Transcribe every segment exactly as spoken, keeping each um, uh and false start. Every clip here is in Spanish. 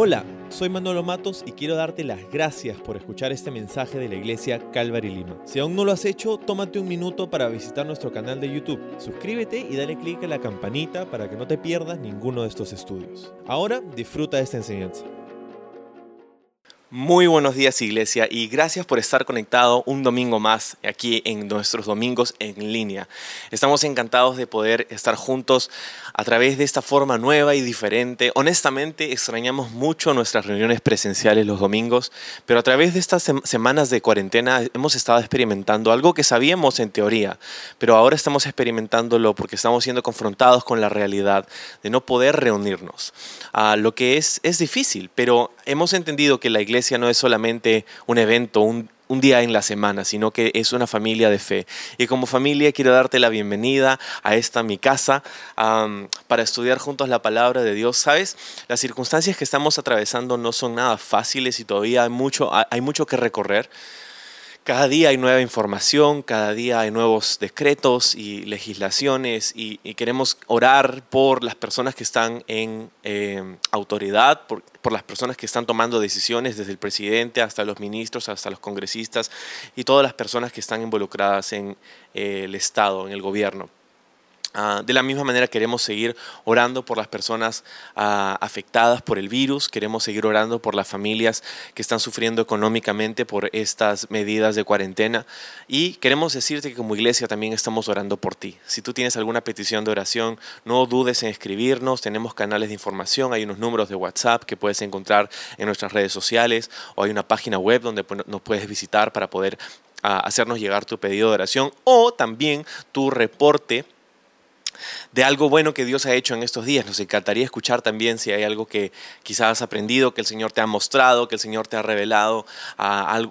Hola, soy Manolo Matos y quiero darte las gracias por escuchar este mensaje de la Iglesia Calvary Lima. Si aún no lo has hecho, tómate un minuto para visitar nuestro canal de YouTube. Suscríbete y dale clic a la campanita para que no te pierdas ninguno de estos estudios. Ahora, disfruta de esta enseñanza. Muy buenos días, Iglesia, y gracias por estar conectado un domingo más aquí en nuestros domingos en línea. Estamos encantados de poder estar juntos a través de esta forma nueva y diferente. Honestamente, extrañamos mucho nuestras reuniones presenciales los domingos, pero a través de estas sem- semanas de cuarentena hemos estado experimentando algo que sabíamos en teoría, pero ahora estamos experimentándolo porque estamos siendo confrontados con la realidad de no poder reunirnos. Uh, lo que es, es difícil, pero hemos entendido que la Iglesia no es solamente un evento, un, un día en la semana, sino que es una familia de fe. Y como familia quiero darte la bienvenida a esta mi casa um, para estudiar juntos la palabra de Dios. ¿Sabes? Las circunstancias que estamos atravesando no son nada fáciles y todavía hay mucho, hay mucho que recorrer. Cada día hay nueva información, cada día hay nuevos decretos y legislaciones y, y queremos orar por las personas que están en eh, autoridad, por, por las personas que están tomando decisiones, desde el presidente hasta los ministros, hasta los congresistas y todas las personas que están involucradas en eh, el Estado, en el gobierno. Uh, de la misma manera queremos seguir orando por las personas uh, afectadas por el virus, queremos seguir orando por las familias que están sufriendo económicamente por estas medidas de cuarentena y queremos decirte que como iglesia también estamos orando por ti. Si tú tienes alguna petición de oración, no dudes en escribirnos, tenemos canales de información, hay unos números de WhatsApp que puedes encontrar en nuestras redes sociales o hay una página web donde nos puedes visitar para poder uh, hacernos llegar tu pedido de oración o también tu reporte de algo bueno que Dios ha hecho en estos días. Nos encantaría escuchar también si hay algo que quizás has aprendido, que el Señor te ha mostrado, que el Señor te ha revelado, uh,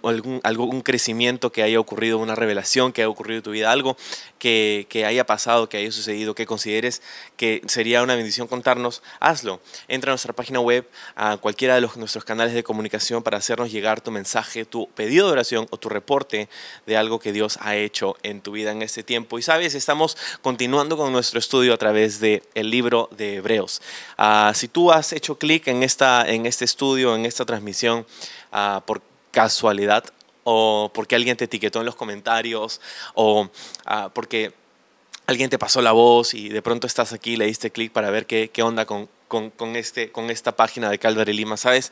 algún, algún crecimiento que haya ocurrido, una revelación que haya ocurrido en tu vida, algo que, que haya pasado, que haya sucedido, que consideres que sería una bendición contarnos, hazlo. Entra a nuestra página web, a cualquiera de los, nuestros canales de comunicación para hacernos llegar tu mensaje, tu pedido de oración o tu reporte de algo que Dios ha hecho en tu vida en este tiempo. Y sabes, estamos continuando con nuestro estudio a través del libro de Hebreos. Uh, si tú has hecho clic en, esta, en este estudio, en esta transmisión, uh, por casualidad o porque alguien te etiquetó en los comentarios o uh, porque alguien te pasó la voz y de pronto estás aquí y le diste clic para ver qué, qué onda con, con, con, este, con esta página de Calvary Lima, ¿sabes?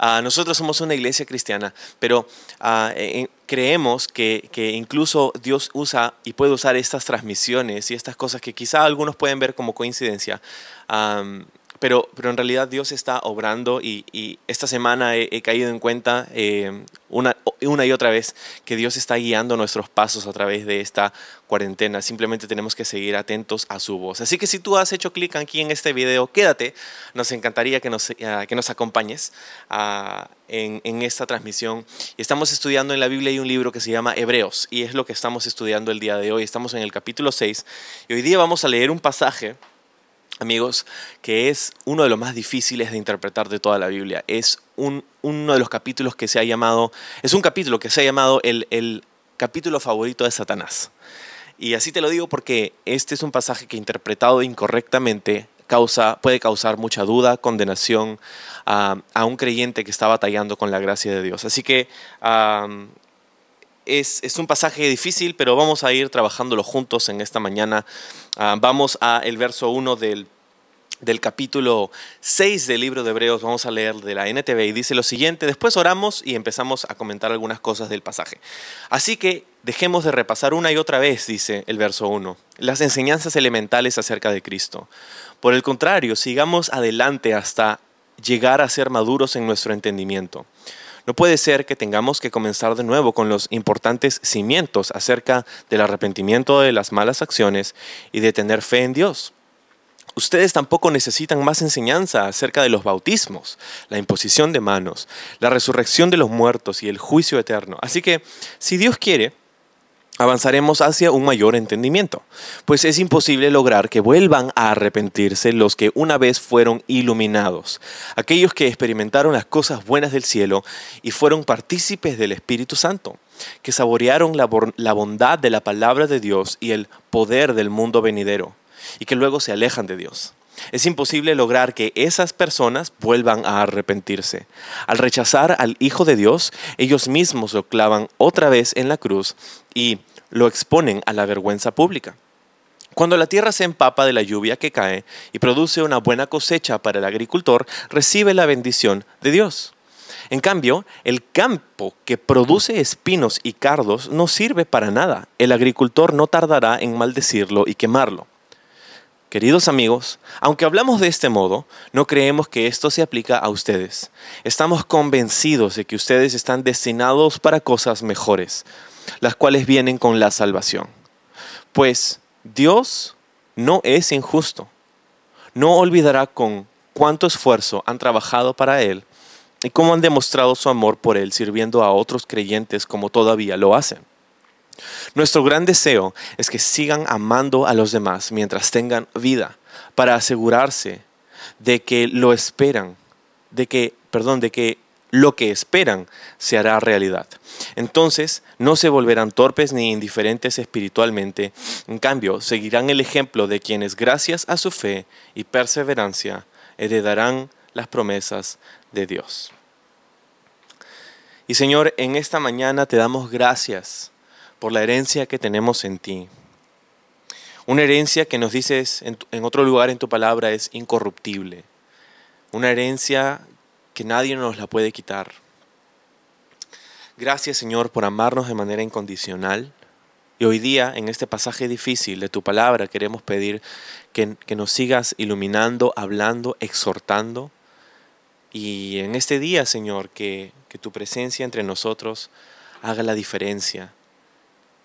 Uh, nosotros somos una iglesia cristiana, pero uh, en, creemos que, que incluso Dios usa y puede usar estas transmisiones y estas cosas que quizá algunos pueden ver como coincidencia, um, pero, pero en realidad Dios está obrando y, y esta semana he, he caído en cuenta eh, una, una y otra vez que Dios está guiando nuestros pasos a través de esta cuarentena. Simplemente tenemos que seguir atentos a su voz. Así que si tú has hecho clic aquí en este video, quédate. Nos encantaría que nos, uh, que nos acompañes a uh, En, en esta transmisión. Estamos estudiando en la Biblia, hay un libro que se llama Hebreos y es lo que estamos estudiando el día de hoy. Estamos en el capítulo seis y hoy día vamos a leer un pasaje, amigos, que es uno de los más difíciles de interpretar de toda la Biblia. Es un, uno de los capítulos que se ha llamado, es un capítulo que se ha llamado el, el capítulo favorito de Satanás. Y así te lo digo porque este es un pasaje que interpretado incorrectamente Causa, puede causar mucha duda, condenación uh, a un creyente que está batallando con la gracia de Dios. Así que um, es, es un pasaje difícil, pero vamos a ir trabajándolo juntos en esta mañana. Uh, vamos al verso uno del, del capítulo seis del libro de Hebreos. Vamos a leer de la N T V y dice lo siguiente. Después oramos y empezamos a comentar algunas cosas del pasaje. Así que dejemos de repasar una y otra vez, dice el verso uno, las enseñanzas elementales acerca de Cristo. Por el contrario, sigamos adelante hasta llegar a ser maduros en nuestro entendimiento. No puede ser que tengamos que comenzar de nuevo con los importantes cimientos acerca del arrepentimiento de las malas acciones y de tener fe en Dios. Ustedes tampoco necesitan más enseñanza acerca de los bautismos, la imposición de manos, la resurrección de los muertos y el juicio eterno. Así que, si Dios quiere, avanzaremos hacia un mayor entendimiento, pues es imposible lograr que vuelvan a arrepentirse los que una vez fueron iluminados, aquellos que experimentaron las cosas buenas del cielo y fueron partícipes del Espíritu Santo, que saborearon la, la bondad de la palabra de Dios y el poder del mundo venidero, y que luego se alejan de Dios. Es imposible lograr que esas personas vuelvan a arrepentirse. Al rechazar al Hijo de Dios, ellos mismos lo clavan otra vez en la cruz y lo exponen a la vergüenza pública. Cuando la tierra se empapa de la lluvia que cae y produce una buena cosecha para el agricultor, recibe la bendición de Dios. En cambio, el campo que produce espinos y cardos no sirve para nada. El agricultor no tardará en maldecirlo y quemarlo. Queridos amigos, aunque hablamos de este modo, no creemos que esto se aplica a ustedes. Estamos convencidos de que ustedes están destinados para cosas mejores, las cuales vienen con la salvación. Pues Dios no es injusto. No olvidará con cuánto esfuerzo han trabajado para Él y cómo han demostrado su amor por Él sirviendo a otros creyentes como todavía lo hacen. Nuestro gran deseo es que sigan amando a los demás mientras tengan vida, para asegurarse de que lo esperan, de que, perdón, de que lo que esperan se hará realidad. Entonces, no se volverán torpes ni indiferentes espiritualmente. En cambio, seguirán el ejemplo de quienes, gracias a su fe y perseverancia, heredarán las promesas de Dios. Y Señor, en esta mañana te damos gracias por la herencia que tenemos en ti. Una herencia que nos dices en, en otro lugar en tu palabra es incorruptible. Una herencia que nadie nos la puede quitar. Gracias, Señor, por amarnos de manera incondicional. Y hoy día, en este pasaje difícil de tu palabra, queremos pedir que, que nos sigas iluminando, hablando, exhortando. Y en este día, Señor, que, que tu presencia entre nosotros haga la diferencia.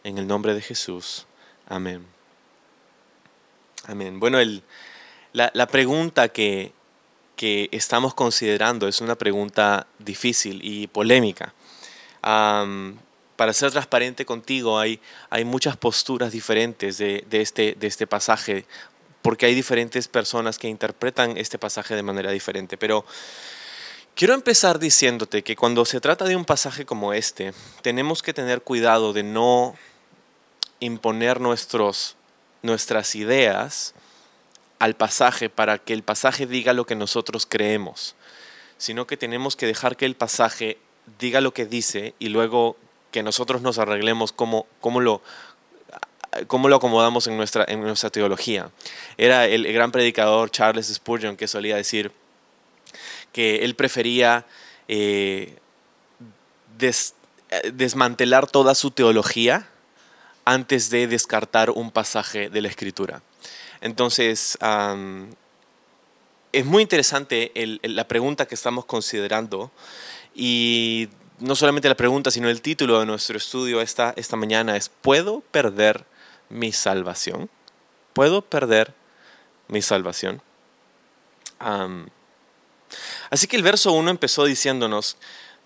En el nombre de Jesús. Amén. Amén. Bueno, el, la, la pregunta que... que estamos considerando es una pregunta difícil y polémica. Um, para ser transparente contigo, hay, hay muchas posturas diferentes de, de, este, de este pasaje, porque hay diferentes personas que interpretan este pasaje de manera diferente. Pero quiero empezar diciéndote que cuando se trata de un pasaje como este, tenemos que tener cuidado de no imponer nuestros, nuestras ideas al pasaje para que el pasaje diga lo que nosotros creemos, sino que tenemos que dejar que el pasaje diga lo que dice y luego que nosotros nos arreglemos cómo, cómo, lo, cómo lo acomodamos en nuestra, en nuestra teología. Era el gran predicador Charles Spurgeon que solía decir que él prefería eh, des, desmantelar toda su teología antes de descartar un pasaje de la Escritura. Entonces, um, es muy interesante el, el, la pregunta que estamos considerando y no solamente la pregunta, sino el título de nuestro estudio esta, esta mañana es ¿Puedo perder mi salvación? ¿Puedo perder mi salvación? Um, así que el verso uno empezó diciéndonos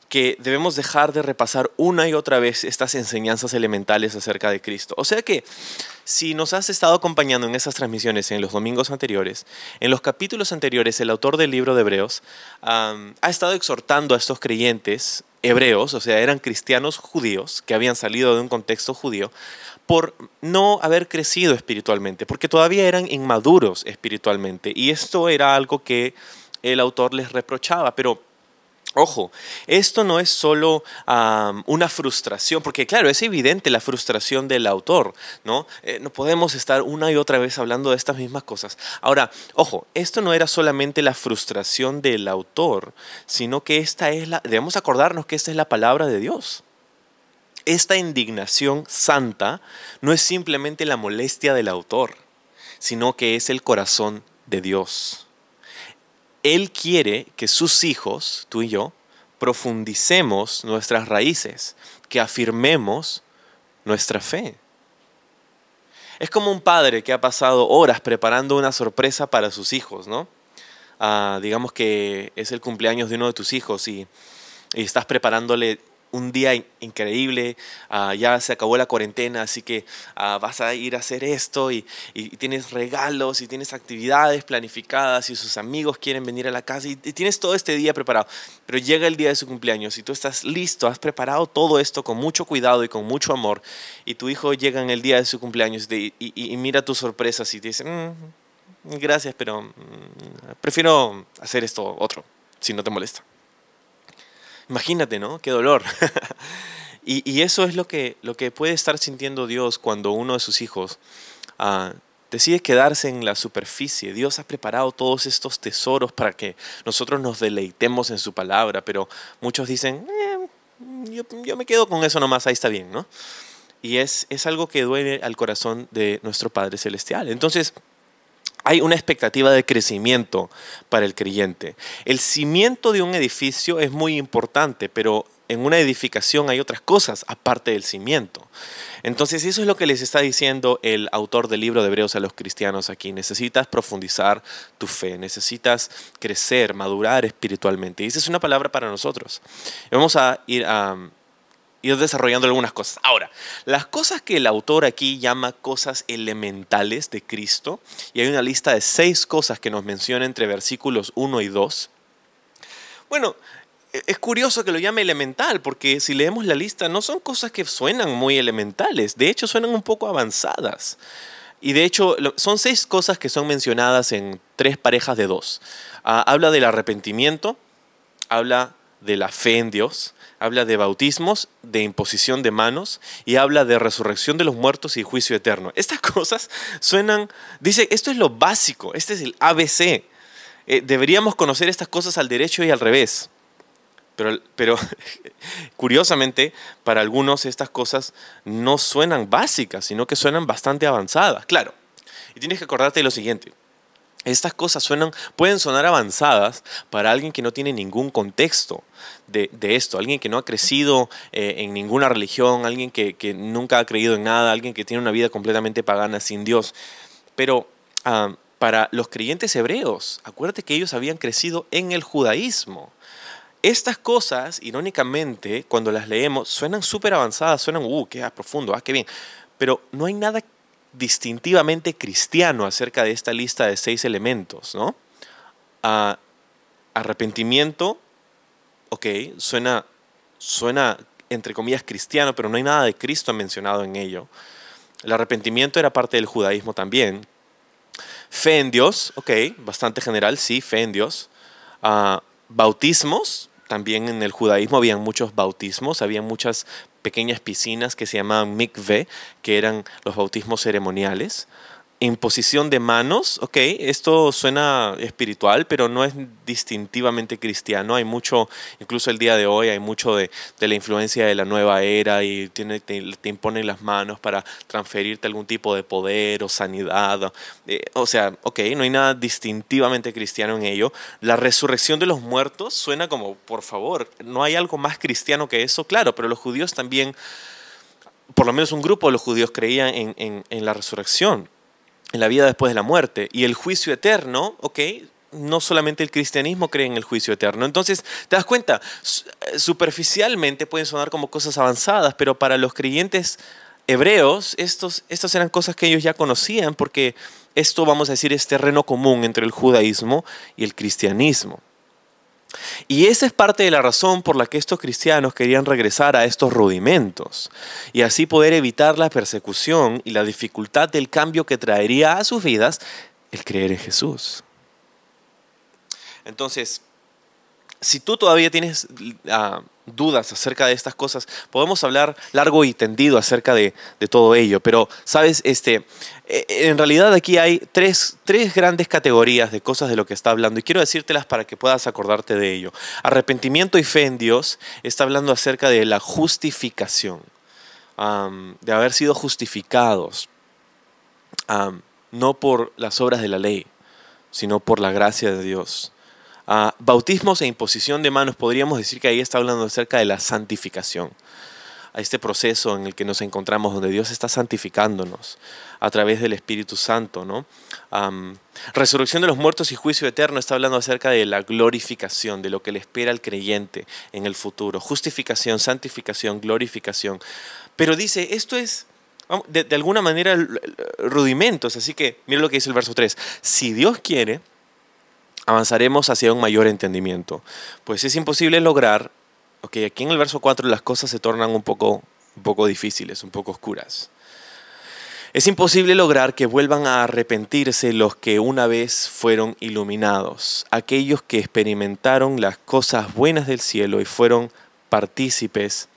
que debemos dejar de repasar una y otra vez estas enseñanzas elementales acerca de Cristo. O sea que, si nos has estado acompañando en esas transmisiones en los domingos anteriores, en los capítulos anteriores, el autor del libro de Hebreos um, ha estado exhortando a estos creyentes hebreos, o sea, eran cristianos judíos que habían salido de un contexto judío, por no haber crecido espiritualmente, porque todavía eran inmaduros espiritualmente. Y esto era algo que el autor les reprochaba, pero ojo, esto no es solo um, una frustración, porque claro, es evidente la frustración del autor, ¿no? Eh, no podemos estar una y otra vez hablando de estas mismas cosas. Ahora, ojo, esto no era solamente la frustración del autor, sino que esta es la, debemos acordarnos que esta es la palabra de Dios. Esta indignación santa no es simplemente la molestia del autor, sino que es el corazón de Dios. Él quiere que sus hijos, tú y yo, profundicemos nuestras raíces, que afirmemos nuestra fe. Es como un padre que ha pasado horas preparando una sorpresa para sus hijos, ¿no? Ah, digamos que es el cumpleaños de uno de tus hijos y, y estás preparándole un día increíble, uh, ya se acabó la cuarentena, así que uh, vas a ir a hacer esto y, y tienes regalos y tienes actividades planificadas y sus amigos quieren venir a la casa y, y tienes todo este día preparado. Pero llega el día de su cumpleaños y tú estás listo, has preparado todo esto con mucho cuidado y con mucho amor y tu hijo llega en el día de su cumpleaños de, y, y, y mira tus sorpresas y te dice, mm, gracias, pero prefiero hacer esto otro, si no te molesta. Imagínate, ¿no? Qué dolor. y, y eso es lo que, lo que puede estar sintiendo Dios cuando uno de sus hijos uh, decide quedarse en la superficie. Dios ha preparado todos estos tesoros para que nosotros nos deleitemos en su palabra, pero muchos dicen, eh, yo, yo me quedo con eso nomás, ahí está bien, ¿no? Y es, es algo que duele al corazón de nuestro Padre Celestial. Entonces, hay una expectativa de crecimiento para el creyente. El cimiento de un edificio es muy importante, pero en una edificación hay otras cosas aparte del cimiento. Entonces, eso es lo que les está diciendo el autor del libro de Hebreos a los cristianos aquí. Necesitas profundizar tu fe, necesitas crecer, madurar espiritualmente. Y esa es una palabra para nosotros. Vamos a ir a... ir desarrollando algunas cosas. Ahora, las cosas que el autor aquí llama cosas elementales de Cristo, y hay una lista de seis cosas que nos menciona entre versículos uno y dos. Bueno, es curioso que lo llame elemental, porque si leemos la lista, no son cosas que suenan muy elementales, de hecho suenan un poco avanzadas. Y de hecho, son seis cosas que son mencionadas en tres parejas de dos. Ah, habla del arrepentimiento, habla de la fe en Dios, habla de bautismos, de imposición de manos y habla de resurrección de los muertos y juicio eterno. Estas cosas suenan, dice, esto es lo básico, este es el A B C. Eh, deberíamos conocer estas cosas al derecho y al revés. Pero, pero curiosamente, para algunos estas cosas no suenan básicas, sino que suenan bastante avanzadas. Claro, y tienes que acordarte de lo siguiente. Estas cosas suenan, pueden sonar avanzadas para alguien que no tiene ningún contexto de, de esto. Alguien que no ha crecido eh, en ninguna religión, alguien que, que nunca ha creído en nada, alguien que tiene una vida completamente pagana sin Dios. Pero uh, para los creyentes hebreos, acuérdate que ellos habían crecido en el judaísmo. Estas cosas, irónicamente, cuando las leemos, suenan súper avanzadas, suenan, uh, qué profundo, ah, qué bien. Pero no hay nada distintivamente cristiano acerca de esta lista de seis elementos, ¿no? Uh, arrepentimiento, ok, suena, suena entre comillas cristiano, pero no hay nada de Cristo mencionado en ello. El arrepentimiento era parte del judaísmo también. Fe en Dios, ok, bastante general, sí, fe en Dios. Uh, bautismos, también en el judaísmo habían muchos bautismos, había muchas pequeñas piscinas que se llamaban mikve, que eran los bautismos ceremoniales. Imposición de manos, ok, esto suena espiritual, pero no es distintivamente cristiano. Hay mucho, incluso el día de hoy, hay mucho de, de la influencia de la nueva era y tiene, te, te imponen las manos para transferirte algún tipo de poder o sanidad. Eh, o sea, ok, no hay nada distintivamente cristiano en ello. La resurrección de los muertos suena como, por favor, ¿no hay algo más cristiano que eso? Claro, pero los judíos también, por lo menos un grupo de los judíos creían en, en, en la resurrección, en la vida después de la muerte. Y el juicio eterno, ok, no solamente el cristianismo cree en el juicio eterno. Entonces, te das cuenta, superficialmente pueden sonar como cosas avanzadas, pero para los creyentes hebreos, estos, estas eran cosas que ellos ya conocían, porque esto, vamos a decir, es terreno común entre el judaísmo y el cristianismo. Y esa es parte de la razón por la que estos cristianos querían regresar a estos rudimentos y así poder evitar la persecución y la dificultad del cambio que traería a sus vidas el creer en Jesús. Entonces, si tú todavía tienes uh, dudas acerca de estas cosas, podemos hablar largo y tendido acerca de, de todo ello. Pero, ¿sabes? Este, en realidad aquí hay tres, tres grandes categorías de cosas de lo que está hablando. Y quiero decírtelas para que puedas acordarte de ello. Arrepentimiento y fe en Dios está hablando acerca de la justificación, um, de haber sido justificados, um, no por las obras de la ley, sino por la gracia de Dios. Uh, bautismos e imposición de manos, podríamos decir que ahí está hablando acerca de la santificación, a este proceso en el que nos encontramos, donde Dios está santificándonos a través del Espíritu Santo, ¿no? Um, resurrección de los muertos y juicio eterno está hablando acerca de la glorificación, de lo que le espera al creyente en el futuro. Justificación, santificación, glorificación. Pero dice, esto es de, de alguna manera rudimentos, así que mira lo que dice el verso tres. Si Dios quiere, avanzaremos hacia un mayor entendimiento. Pues es imposible lograr, ok, aquí en el verso cuatro las cosas se tornan un poco, un poco difíciles, un poco oscuras. Es imposible lograr que vuelvan a arrepentirse los que una vez fueron iluminados, aquellos que experimentaron las cosas buenas del cielo y fueron partícipes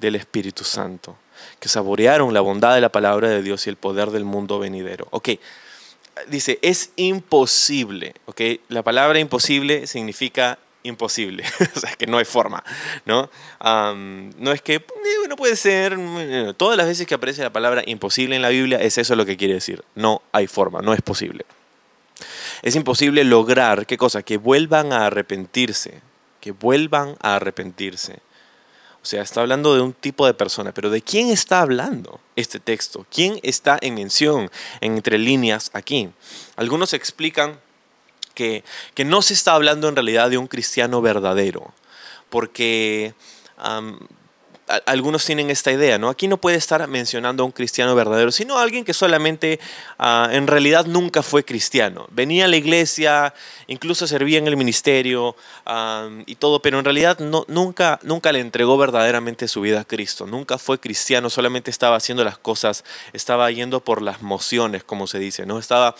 del Espíritu Santo, que saborearon la bondad de la palabra de Dios y el poder del mundo venidero. Ok, dice, es imposible. Okay, la palabra imposible significa imposible, o sea, que no hay forma, ¿no? Um, no es que, bueno, puede ser, todas las veces que aparece la palabra imposible en la Biblia, es eso lo que quiere decir, no hay forma, no es posible. Es imposible lograr, ¿qué cosa? Que vuelvan a arrepentirse, que vuelvan a arrepentirse. O sea, está hablando de un tipo de persona, pero ¿de quién está hablando este texto? ¿Quién está en mención, entre líneas aquí? Algunos explican que, que no se está hablando en realidad de un cristiano verdadero, porque um, a, algunos tienen esta idea, ¿no? Aquí no puede estar mencionando a un cristiano verdadero, sino a alguien que solamente uh, en realidad nunca fue cristiano. Venía a la iglesia, incluso servía en el ministerio um, y todo, pero en realidad no, nunca, nunca le entregó verdaderamente su vida a Cristo. Nunca fue cristiano, solamente estaba haciendo las cosas, estaba yendo por las mociones, como se dice, ¿no? Estaba...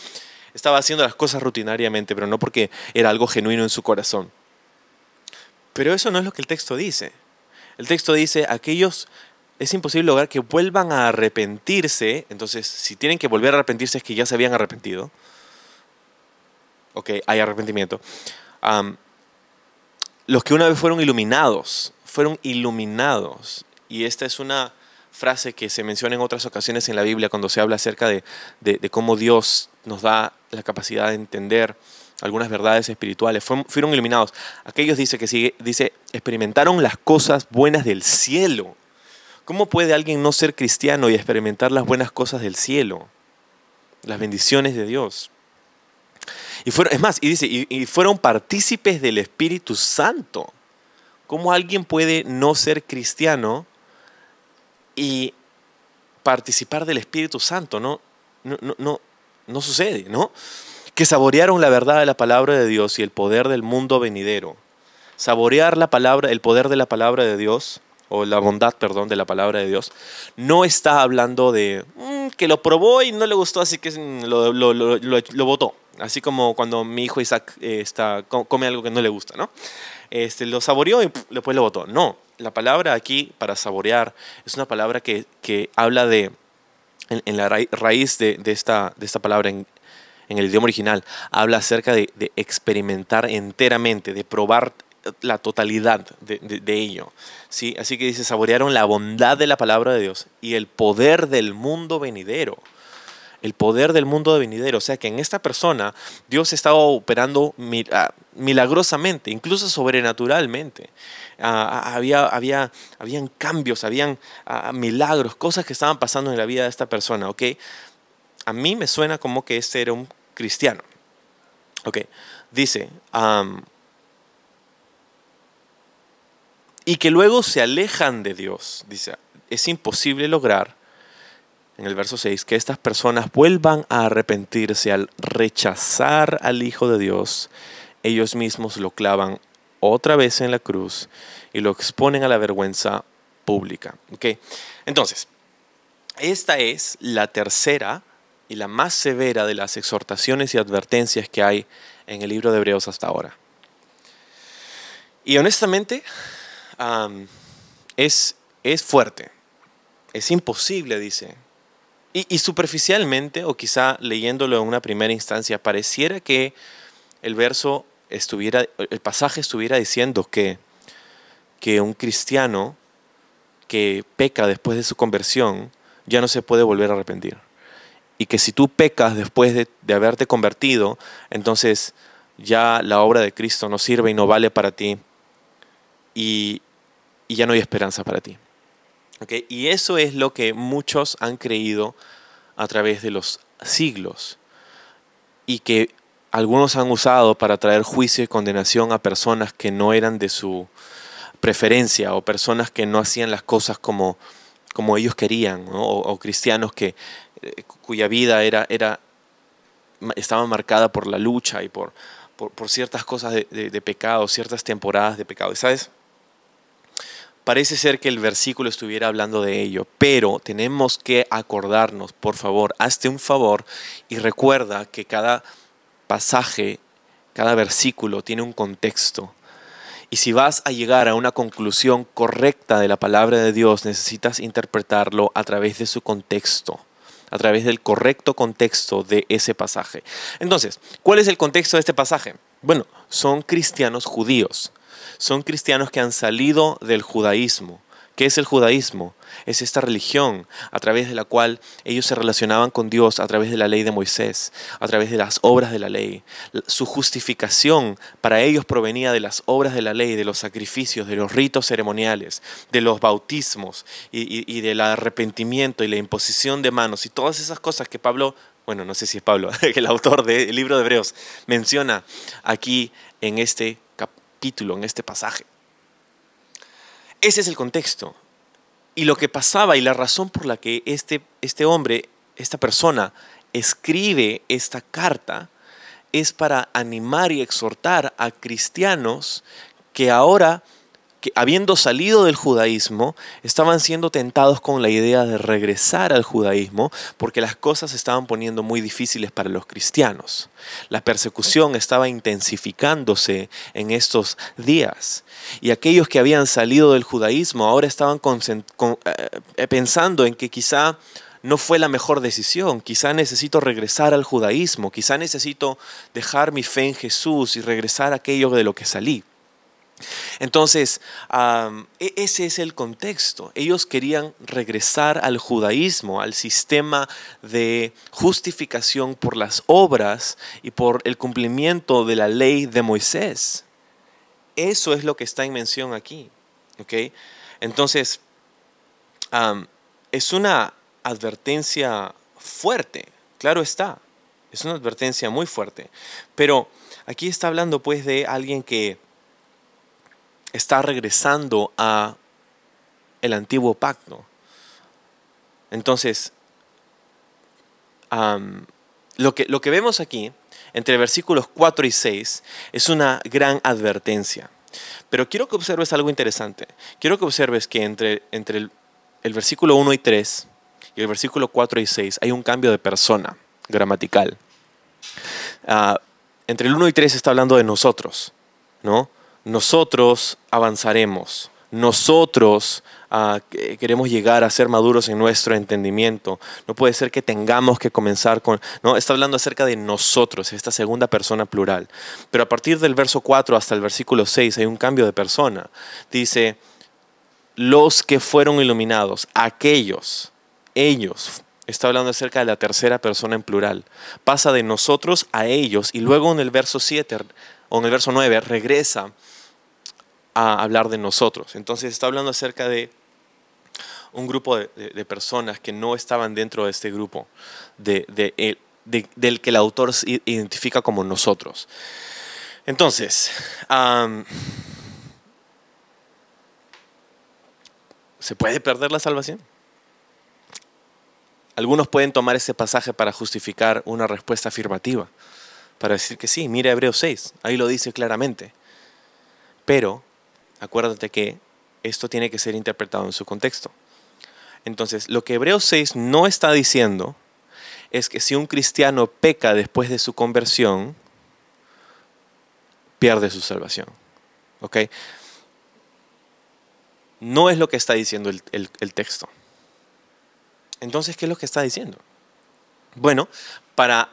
Estaba haciendo las cosas rutinariamente, pero no porque era algo genuino en su corazón. Pero eso no es lo que el texto dice. El texto dice, aquellos, es imposible lograr que vuelvan a arrepentirse. Entonces, si tienen que volver a arrepentirse es que ya se habían arrepentido. Ok, hay arrepentimiento. Um, los que una vez fueron iluminados, fueron iluminados. Y esta es una frase que se menciona en otras ocasiones en la Biblia cuando se habla acerca de, de, de cómo Dios nos da la capacidad de entender algunas verdades espirituales. Fueron iluminados. Aquellos dice que sigue, dice, experimentaron las cosas buenas del cielo. ¿Cómo puede alguien no ser cristiano y experimentar las buenas cosas del cielo? Las bendiciones de Dios. Y fueron, es más, y dice, y, y fueron partícipes del Espíritu Santo. ¿Cómo alguien puede no ser cristiano y participar del Espíritu Santo? No, no, no. no. No sucede, ¿no? Que saborearon la verdad de la palabra de Dios y el poder del mundo venidero. Saborear la palabra, el poder de la palabra de Dios, o la bondad, perdón, de la palabra de Dios, no está hablando de mmm, que lo probó y no le gustó, así que lo, lo, lo, lo, lo votó. Así como cuando mi hijo Isaac eh, está, come algo que no le gusta, ¿no? Este, lo saboreó y pff, después lo votó. No, la palabra aquí para saborear es una palabra que, que habla de... En, en la ra- raíz de, de, esta, de esta palabra en, en el idioma original, habla acerca de, de experimentar enteramente, de probar la totalidad de, de, de ello, ¿sí? Así que dice, saborearon la bondad de la palabra de Dios y el poder del mundo venidero. El poder del mundo venidero. O sea que en esta persona Dios estaba operando mil, ah, milagrosamente, incluso sobrenaturalmente. Ah, había, había, habían cambios, habían ah, milagros, cosas que estaban pasando en la vida de esta persona. ¿Okay? A mí me suena como que este era un cristiano. Okay. Dice, um, y que luego se alejan de Dios. Dice, es imposible lograr, en el verso seis, que estas personas vuelvan a arrepentirse al rechazar al Hijo de Dios. Ellos mismos lo clavan otra vez en la cruz y lo exponen a la vergüenza pública. ¿Okay? Entonces, esta es la tercera y la más severa de las exhortaciones y advertencias que hay en el libro de Hebreos hasta ahora. Y honestamente, um, es, es fuerte. Es imposible, dice. Y, y superficialmente, o quizá leyéndolo en una primera instancia, pareciera que el verso estuviera, el pasaje estuviera diciendo que, que un cristiano que peca después de su conversión ya no se puede volver a arrepentir. Y que si tú pecas después de, de haberte convertido, entonces ya la obra de Cristo no sirve y no vale para ti y, y ya no hay esperanza para ti. Okay. Y eso es lo que muchos han creído a través de los siglos y que algunos han usado para traer juicio y condenación a personas que no eran de su preferencia o personas que no hacían las cosas como, como ellos querían, ¿no? o, o cristianos que, cuya vida era, era, estaba marcada por la lucha y por, por, por ciertas cosas de, de, de pecado, ciertas temporadas de pecado. ¿Y sabes? Parece ser que el versículo estuviera hablando de ello, pero tenemos que acordarnos, por favor, hazte un favor y recuerda que cada pasaje, cada versículo tiene un contexto. Y si vas a llegar a una conclusión correcta de la palabra de Dios, necesitas interpretarlo a través de su contexto, a través del correcto contexto de ese pasaje. Entonces, ¿cuál es el contexto de este pasaje? Bueno, son cristianos judíos. Son cristianos que han salido del judaísmo. ¿Qué es el judaísmo? Es esta religión a través de la cual ellos se relacionaban con Dios a través de la ley de Moisés, a través de las obras de la ley. Su justificación para ellos provenía de las obras de la ley, de los sacrificios, de los ritos ceremoniales, de los bautismos y, y, y del arrepentimiento y la imposición de manos y todas esas cosas que Pablo, bueno, no sé si es Pablo, el autor del libro de Hebreos, menciona aquí en este capítulo, en este pasaje. Ese es el contexto y lo que pasaba y la razón por la que este, este hombre, esta persona escribe esta carta es para animar y exhortar a cristianos que ahora, que habiendo salido del judaísmo, estaban siendo tentados con la idea de regresar al judaísmo porque las cosas se estaban poniendo muy difíciles para los cristianos. La persecución estaba intensificándose en estos días y aquellos que habían salido del judaísmo ahora estaban con, eh, pensando en que quizá no fue la mejor decisión, quizá necesito regresar al judaísmo, quizá necesito dejar mi fe en Jesús y regresar a aquello de lo que salí. Entonces, um, ese es el contexto. Ellos querían regresar al judaísmo, al sistema de justificación por las obras y por el cumplimiento de la ley de Moisés. Eso es lo que está en mención aquí. ¿Okay? Entonces, um, es una advertencia fuerte, claro está. Es una advertencia muy fuerte. Pero aquí está hablando pues de alguien que está regresando a el antiguo pacto. Entonces, um, lo que, lo que vemos aquí, entre versículos cuatro y seis, es una gran advertencia. Pero quiero que observes algo interesante. Quiero que observes que entre, entre el, el versículo uno y tres y el versículo cuatro y seis hay un cambio de persona gramatical. Uh, entre el uno y tres está hablando de nosotros, ¿no? Nosotros avanzaremos, nosotros uh, queremos llegar a ser maduros en nuestro entendimiento. No puede ser que tengamos que comenzar con... No, está hablando acerca de nosotros, esta segunda persona plural. Pero a partir del verso cuatro hasta el versículo seis hay un cambio de persona. Dice, los que fueron iluminados, aquellos, ellos... Está hablando acerca de la tercera persona en plural. Pasa de nosotros a ellos y luego en el verso siete o en el verso nueve regresa a hablar de nosotros. Entonces está hablando acerca de un grupo de, de, de personas que no estaban dentro de este grupo de, de, de, de, del que el autor se identifica como nosotros. Entonces, um, ¿se puede perder la salvación? Algunos pueden tomar este pasaje para justificar una respuesta afirmativa, para decir que sí, mira Hebreos seis, ahí lo dice claramente. Pero acuérdate que esto tiene que ser interpretado en su contexto. Entonces, lo que Hebreos seis no está diciendo es que si un cristiano peca después de su conversión, pierde su salvación. ¿Ok? No es lo que está diciendo el, el, el texto. Entonces, ¿qué es lo que está diciendo? Bueno, para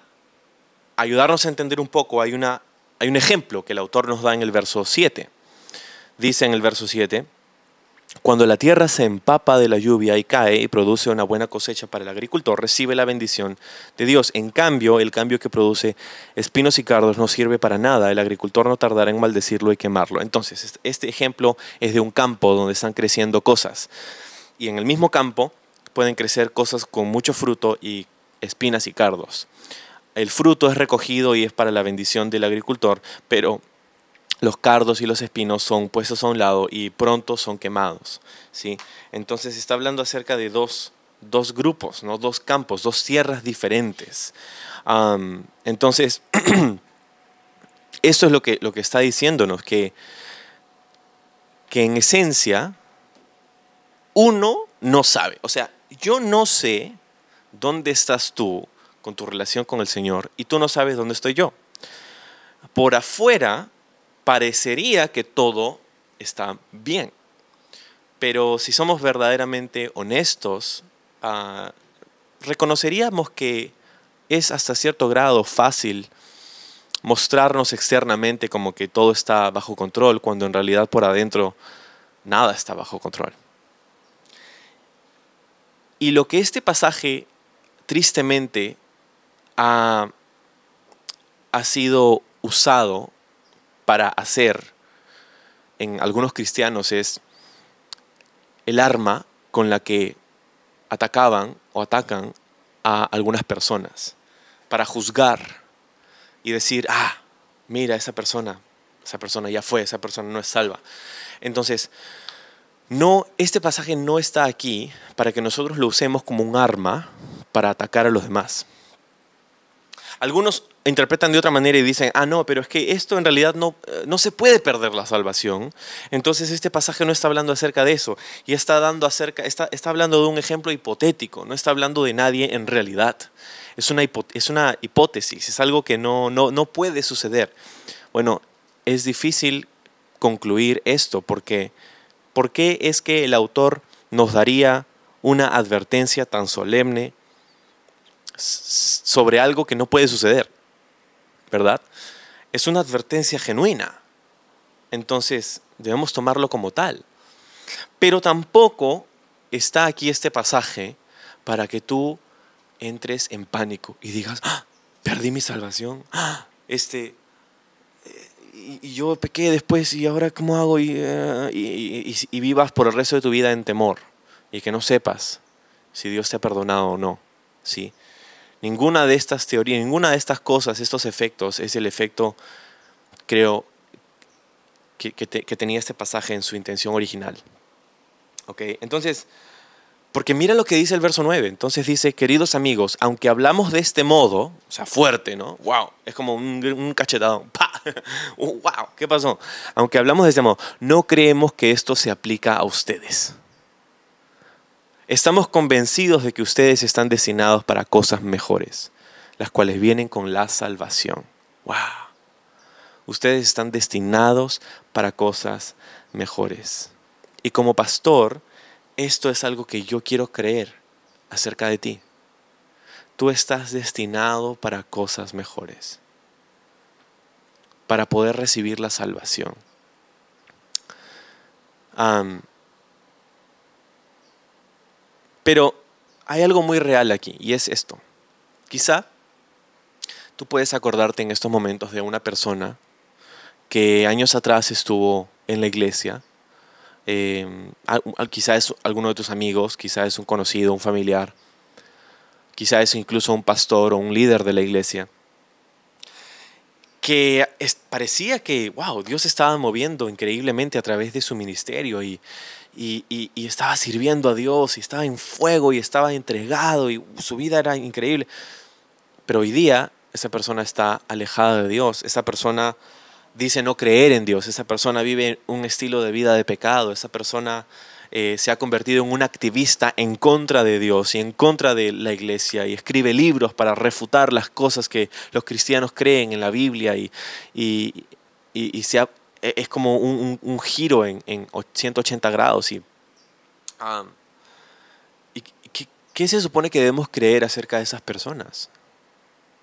ayudarnos a entender un poco, hay, una, hay un ejemplo que el autor nos da en el verso siete. Dice en el verso siete, cuando la tierra se empapa de la lluvia y cae y produce una buena cosecha para el agricultor, recibe la bendición de Dios. En cambio, el cambio que produce espinos y cardos no sirve para nada. El agricultor no tardará en maldecirlo y quemarlo. Entonces, este ejemplo es de un campo donde están creciendo cosas. Y en el mismo campo pueden crecer cosas con mucho fruto y espinas y cardos. El fruto es recogido y es para la bendición del agricultor, pero los cardos y los espinos son puestos a un lado y pronto son quemados, ¿sí? Entonces está hablando acerca de dos, dos grupos, ¿no? Dos campos, dos tierras diferentes. Um, entonces, eso es lo que, lo que está diciéndonos, que, que en esencia uno no sabe. O sea, yo no sé dónde estás tú con tu relación con el Señor y tú no sabes dónde estoy yo. Por afuera parecería que todo está bien, pero si somos verdaderamente honestos, uh, reconoceríamos que es hasta cierto grado fácil mostrarnos externamente como que todo está bajo control, cuando en realidad por adentro nada está bajo control. Y lo que este pasaje tristemente ha, ha sido usado para hacer en algunos cristianos es el arma con la que atacaban o atacan a algunas personas para juzgar y decir, ah, mira, esa persona, esa persona ya fue, esa persona no es salva. Entonces, no, este pasaje no está aquí para que nosotros lo usemos como un arma para atacar a los demás. Algunos interpretan de otra manera y dicen, ah, no, pero es que esto en realidad no, no se puede perder la salvación. Entonces este pasaje no está hablando acerca de eso y está, dando acerca, está, está hablando de un ejemplo hipotético, no está hablando de nadie en realidad. Es una, hipo, es una hipótesis, es algo que no, no, no puede suceder. Bueno, es difícil concluir esto porque ¿por qué es que el autor nos daría una advertencia tan solemne sobre algo que no puede suceder, ¿verdad? Es una advertencia genuina, entonces debemos tomarlo como tal. Pero tampoco está aquí este pasaje para que tú entres en pánico y digas, ¡ah! Perdí mi salvación, ¡ah! este, y yo pequé después y ahora ¿cómo hago? Y, uh, y, y, y vivas por el resto de tu vida en temor y que no sepas si Dios te ha perdonado o no, ¿sí? Ninguna de estas teorías, ninguna de estas cosas, estos efectos, es el efecto, creo, que, que, te, que tenía este pasaje en su intención original. ¿Okay? Entonces, porque mira lo que dice el verso nueve. Entonces dice, queridos amigos, aunque hablamos de este modo, o sea, fuerte, ¿no? ¡Wow! Es como un, un cachetadón. ¡Pah! ¡Wow! ¿Qué pasó? Aunque hablamos de este modo, no creemos que esto se aplica a ustedes. Estamos convencidos de que ustedes están destinados para cosas mejores, las cuales vienen con la salvación. ¡Wow! Ustedes están destinados para cosas mejores. Y como pastor, esto es algo que yo quiero creer acerca de ti. Tú estás destinado para cosas mejores, para poder recibir la salvación. Um, Pero hay algo muy real aquí y es esto. Quizá tú puedes acordarte en estos momentos de una persona que años atrás estuvo en la iglesia. Eh, quizá es alguno de tus amigos, quizá es un conocido, un familiar. Quizá es incluso un pastor o un líder de la iglesia. Que es, parecía que, wow, Dios estaba moviendo increíblemente a través de su ministerio y... Y, y, y estaba sirviendo a Dios, y estaba en fuego, y estaba entregado, y su vida era increíble. Pero hoy día, esa persona está alejada de Dios. Esa persona dice no creer en Dios. Esa persona vive un estilo de vida de pecado. Esa persona eh, se ha convertido en un activista en contra de Dios y en contra de la iglesia. Y escribe libros para refutar las cosas que los cristianos creen en la Biblia. Y, y, y, y se ha... Es como un, un, un giro en, en ciento ochenta grados. Y, um, y, ¿qué, ¿Qué se supone que debemos creer acerca de esas personas?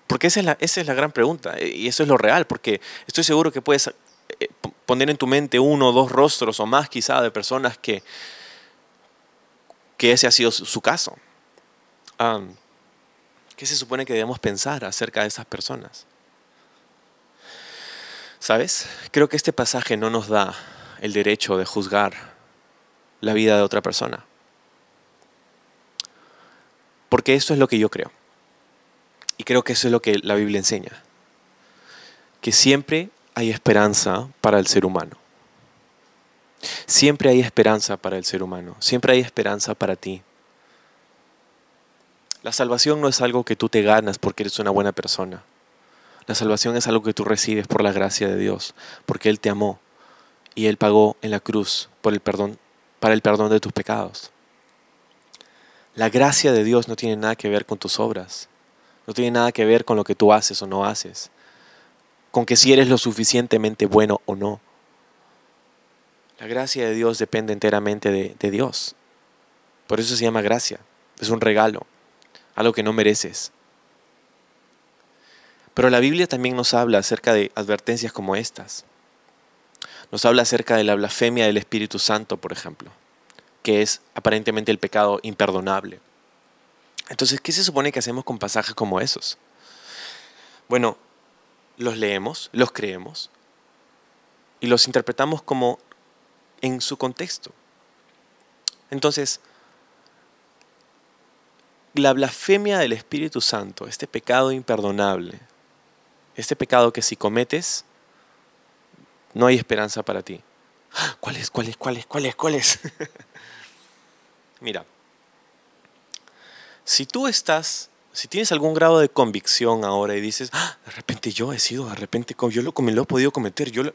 Porque esa es, la, esa es la gran pregunta. Y eso es lo real. Porque estoy seguro que puedes poner en tu mente uno o dos rostros o más quizá de personas que, que ese ha sido su, su caso. Um, ¿Qué se supone que debemos pensar acerca de esas personas? ¿Sabes? Creo que este pasaje no nos da el derecho de juzgar la vida de otra persona. Porque eso es lo que yo creo. Y creo que eso es lo que la Biblia enseña. Que siempre hay esperanza para el ser humano. Siempre hay esperanza para el ser humano. Siempre hay esperanza para ti. La salvación no es algo que tú te ganas porque eres una buena persona. La salvación es algo que tú recibes por la gracia de Dios, porque Él te amó y Él pagó en la cruz por el perdón, para el perdón de tus pecados. La gracia de Dios no tiene nada que ver con tus obras. No tiene nada que ver con lo que tú haces o no haces. Con que si eres lo suficientemente bueno o no. La gracia de Dios depende enteramente de, de Dios. Por eso se llama gracia. Es un regalo. Algo que no mereces. Pero la Biblia también nos habla acerca de advertencias como estas. Nos habla acerca de la blasfemia del Espíritu Santo, por ejemplo, que es aparentemente el pecado imperdonable. Entonces, ¿qué se supone que hacemos con pasajes como esos? Bueno, los leemos, los creemos y los interpretamos como en su contexto. Entonces, la blasfemia del Espíritu Santo, este pecado imperdonable, este pecado que si cometes, no hay esperanza para ti. ¿Cuál es? ¿Cuál es? ¿Cuál es? ¿Cuál es? ¿Cuál es? Mira, si tú estás, si tienes algún grado de convicción ahora y dices, ¡Ah! de repente yo he sido, de repente yo lo, me lo he podido cometer, yo lo...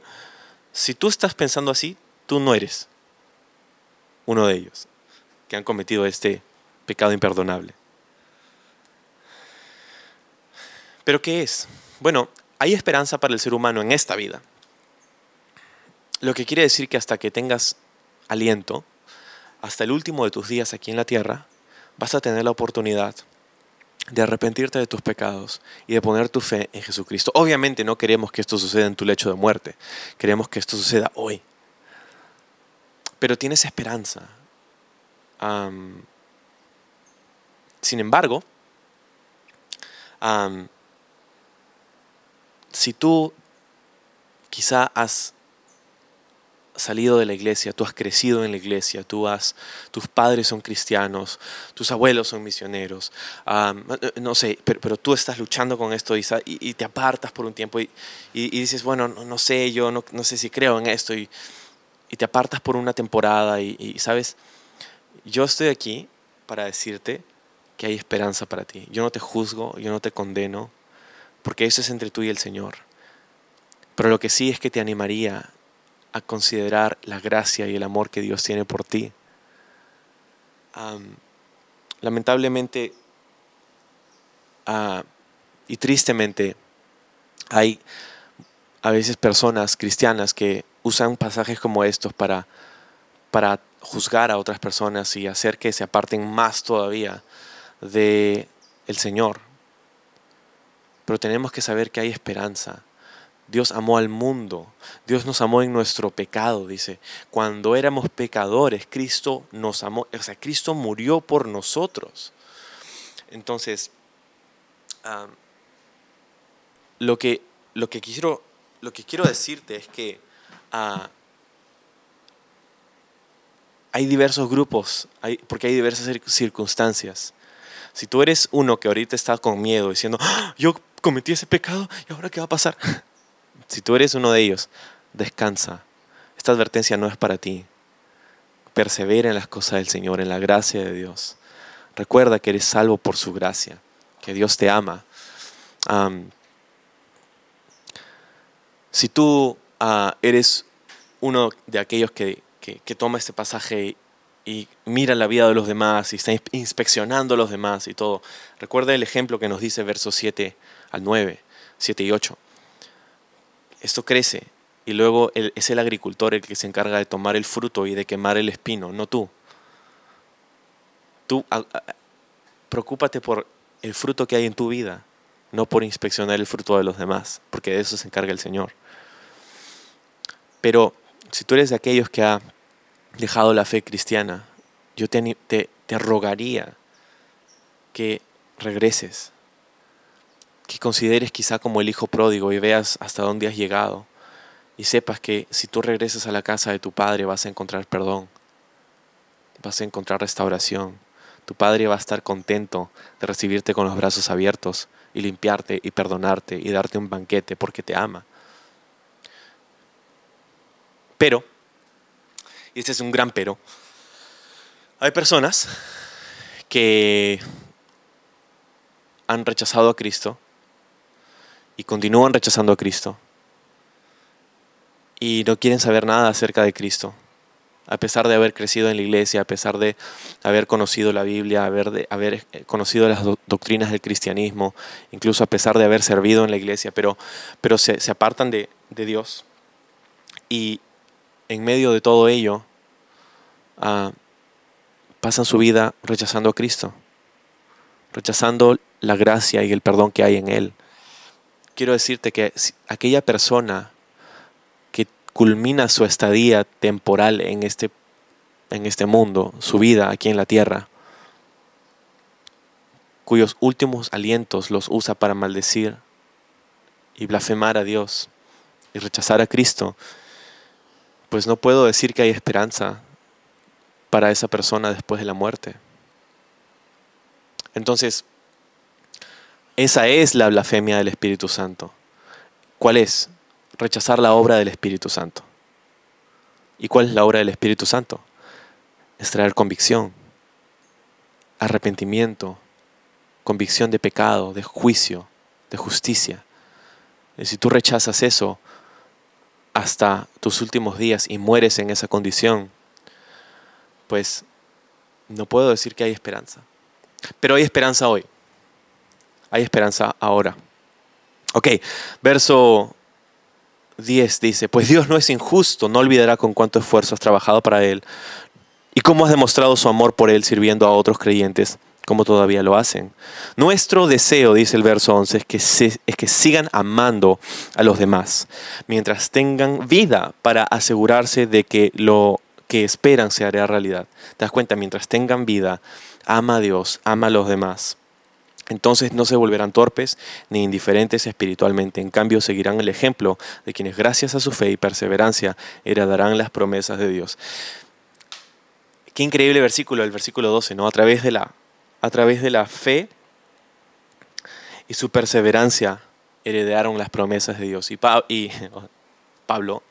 si tú estás pensando así, tú no eres uno de ellos que han cometido este pecado imperdonable. ¿Pero qué es? Bueno, hay esperanza para el ser humano en esta vida. Lo que quiere decir que hasta que tengas aliento, hasta el último de tus días aquí en la tierra, vas a tener la oportunidad de arrepentirte de tus pecados y de poner tu fe en Jesucristo. Obviamente no queremos que esto suceda en tu lecho de muerte. Queremos que esto suceda hoy. Pero tienes esperanza. Um, sin embargo, um, si tú quizá has salido de la iglesia, tú has crecido en la iglesia, tú has, tus padres son cristianos, tus abuelos son misioneros, um, no sé, pero, pero tú estás luchando con esto y, y te apartas por un tiempo y, y, y dices, bueno, no, no sé, yo no, no sé si creo en esto y, y te apartas por una temporada y, y, ¿sabes? Yo estoy aquí para decirte que hay esperanza para ti. Yo no te juzgo, yo no te condeno, porque eso es entre tú y el Señor. Pero lo que sí es que te animaría a considerar la gracia y el amor que Dios tiene por ti. Um, lamentablemente uh, y tristemente hay a veces personas cristianas que usan pasajes como estos para, para juzgar a otras personas y hacer que se aparten más todavía del Señor. Pero tenemos que saber que hay esperanza. Dios amó al mundo. Dios nos amó en nuestro pecado, dice. Cuando éramos pecadores, Cristo nos amó. O sea, Cristo murió por nosotros. Entonces, um, lo que, lo que quiero, lo que quiero decirte es que uh, hay diversos grupos, hay, porque hay diversas circunstancias. Si tú eres uno que ahorita está con miedo, diciendo, ¡Ah! yo cometí ese pecado, ¿y ahora qué va a pasar? Si tú eres uno de ellos, descansa. Esta advertencia no es para ti. Persevera en las cosas del Señor, en la gracia de Dios. Recuerda que eres salvo por su gracia, que Dios te ama. Um, si tú uh, eres uno de aquellos que, que, que toma este pasaje y, y mira la vida de los demás y está inspeccionando a los demás y todo, recuerda el ejemplo que nos dice versos siete al nueve, siete y ocho. Esto crece y luego es el agricultor el que se encarga de tomar el fruto y de quemar el espino, no tú. Tú, a, a, preocúpate por el fruto que hay en tu vida, no por inspeccionar el fruto de los demás, porque de eso se encarga el Señor. Pero si tú eres de aquellos que ha dejado la fe cristiana, yo te, te, te rogaría que regreses. Que consideres quizá como el hijo pródigo y veas hasta dónde has llegado y sepas que si tú regresas a la casa de tu padre vas a encontrar perdón, vas a encontrar restauración. Tu padre va a estar contento de recibirte con los brazos abiertos y limpiarte y perdonarte y darte un banquete porque te ama. Pero, y este es un gran pero, hay personas que han rechazado a Cristo y continúan rechazando a Cristo y no quieren saber nada acerca de Cristo a pesar de haber crecido en la iglesia, a pesar de haber conocido la Biblia, haber, de, haber conocido las do, doctrinas del cristianismo, incluso a pesar de haber servido en la iglesia, pero, pero se, se apartan de, de Dios. Y en medio de todo ello, uh, pasan su vida rechazando a Cristo, rechazando la gracia y el perdón que hay en Él. Quiero decirte que aquella persona que culmina su estadía temporal en este, en este mundo, su vida aquí en la tierra, cuyos últimos alientos los usa para maldecir y blasfemar a Dios y rechazar a Cristo, pues no puedo decir que hay esperanza para esa persona después de la muerte. Entonces, esa es la blasfemia del Espíritu Santo. ¿Cuál es? Rechazar la obra del Espíritu Santo. ¿Y cuál es la obra del Espíritu Santo? Es traer convicción, arrepentimiento, convicción de pecado, de juicio, de justicia. Y si tú rechazas eso hasta tus últimos días y mueres en esa condición, pues no puedo decir que hay esperanza. Pero hay esperanza hoy. Hay esperanza ahora. Ok, verso diez dice: pues Dios no es injusto, no olvidará con cuánto esfuerzo has trabajado para Él y cómo has demostrado su amor por Él sirviendo a otros creyentes como todavía lo hacen. Nuestro deseo, dice el verso once, es que, se, es que sigan amando a los demás mientras tengan vida, para asegurarse de que lo que esperan se hará realidad. Te das cuenta, mientras tengan vida, ama a Dios, ama a los demás. Entonces no se volverán torpes ni indiferentes espiritualmente. En cambio, seguirán el ejemplo de quienes, gracias a su fe y perseverancia, heredarán las promesas de Dios. Qué increíble versículo, el versículo doce, ¿no? A través de la, a través de la fe y su perseverancia heredaron las promesas de Dios. Y, pa- y Pablo,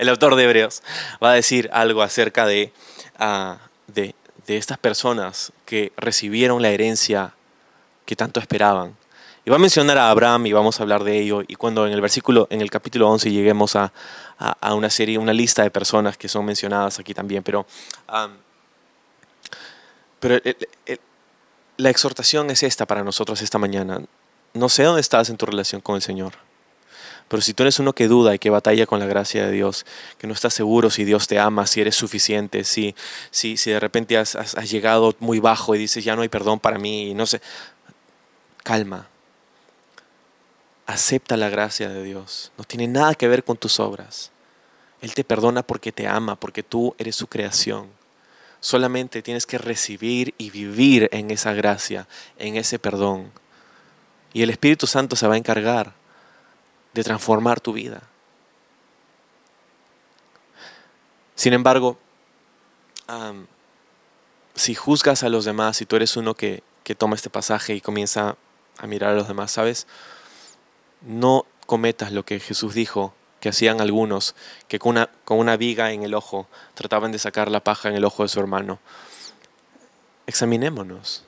el autor de Hebreos, va a decir algo acerca de, uh, de, de estas personas que recibieron la herencia que tanto esperaban. Y va a mencionar a Abraham y vamos a hablar de ello. Y cuando en el versículo, en el capítulo once lleguemos a, a, a una serie, una lista de personas que son mencionadas aquí también. Pero, um, pero el, el, la exhortación es esta para nosotros esta mañana. No sé dónde estás en tu relación con el Señor, pero si tú eres uno que duda y que batalla con la gracia de Dios, que no estás seguro si Dios te ama, si eres suficiente, si, si, si de repente has, has, has llegado muy bajo y dices ya no hay perdón para mí, y no sé, calma. Acepta la gracia de Dios. No tiene nada que ver con tus obras. Él te perdona porque te ama, porque tú eres su creación. Solamente tienes que recibir y vivir en esa gracia, en ese perdón. Y el Espíritu Santo se va a encargar de transformar tu vida. Sin embargo, um, si juzgas a los demás, si tú eres uno que, que toma este pasaje y comienza a mirar a los demás, ¿sabes? No cometas lo que Jesús dijo que hacían algunos, que con una, con una viga en el ojo trataban de sacar la paja en el ojo de su hermano. Examinémonos.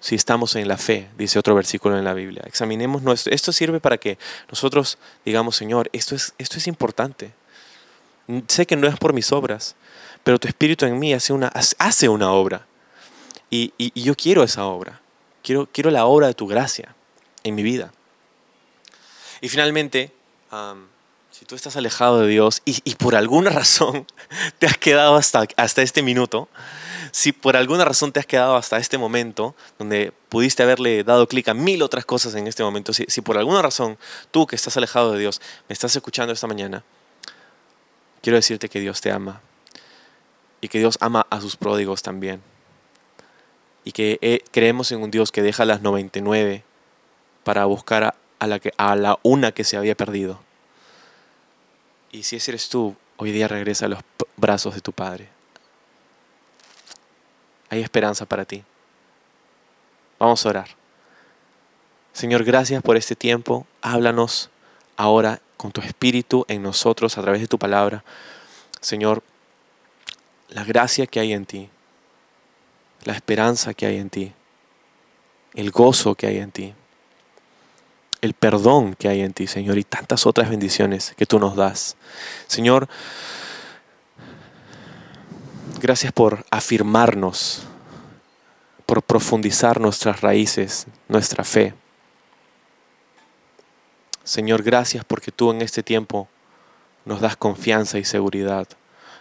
Si estamos en la fe, dice otro versículo en la Biblia. Examinemos nuestro. Esto sirve para que nosotros digamos: Señor, esto es, esto es importante. Sé que no es por mis obras, pero tu Espíritu en mí hace una, hace una obra. Y, y, y yo quiero esa obra. Quiero, quiero la obra de tu gracia en mi vida. Y finalmente, um, si tú estás alejado de Dios y, y por alguna razón te has quedado hasta, hasta este minuto, si por alguna razón te has quedado hasta este momento, donde pudiste haberle dado clic a mil otras cosas en este momento, si, si por alguna razón tú que estás alejado de Dios me estás escuchando esta mañana, quiero decirte que Dios te ama y que Dios ama a sus pródigos también. Y que eh, creemos en un Dios que deja las noventa y nueve para buscar a, a, la que, a la una que se había perdido. Y si ese eres tú, hoy día regresa a los p- brazos de tu Padre. Hay esperanza para ti. Vamos a orar. Señor, gracias por este tiempo. Háblanos ahora con tu Espíritu en nosotros a través de tu palabra. Señor, la gracia que hay en ti, la esperanza que hay en ti, el gozo que hay en ti, el perdón que hay en ti, Señor, y tantas otras bendiciones que tú nos das. Señor, Gracias por afirmarnos, por profundizar nuestras raíces, nuestra fe. Señor, gracias porque tú en este tiempo nos das confianza y seguridad.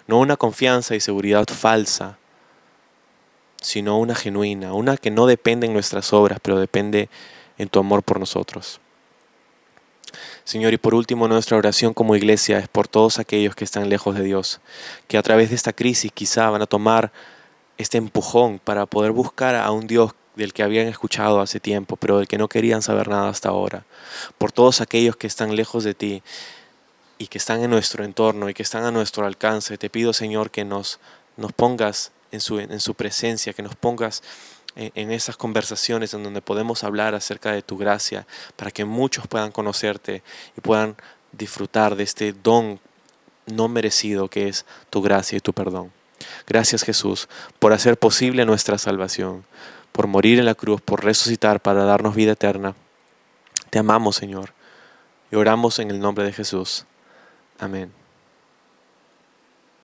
No una confianza y seguridad falsa, sino una genuina, una que no depende en nuestras obras, pero depende en tu amor por nosotros. Señor, y por último, nuestra oración como iglesia es por todos aquellos que están lejos de Dios, que a través de esta crisis quizá van a tomar este empujón para poder buscar a un Dios del que habían escuchado hace tiempo, pero del que no querían saber nada hasta ahora. Por todos aquellos que están lejos de ti y que están en nuestro entorno y que están a nuestro alcance, te pido, Señor, que nos, nos pongas en su, en su presencia, que nos pongas en esas conversaciones en donde podemos hablar acerca de tu gracia, para que muchos puedan conocerte y puedan disfrutar de este don no merecido que es tu gracia y tu perdón. Gracias, Jesús, por hacer posible nuestra salvación, por morir en la cruz, por resucitar para darnos vida eterna. Te amamos, Señor, y oramos en el nombre de Jesús. Amén.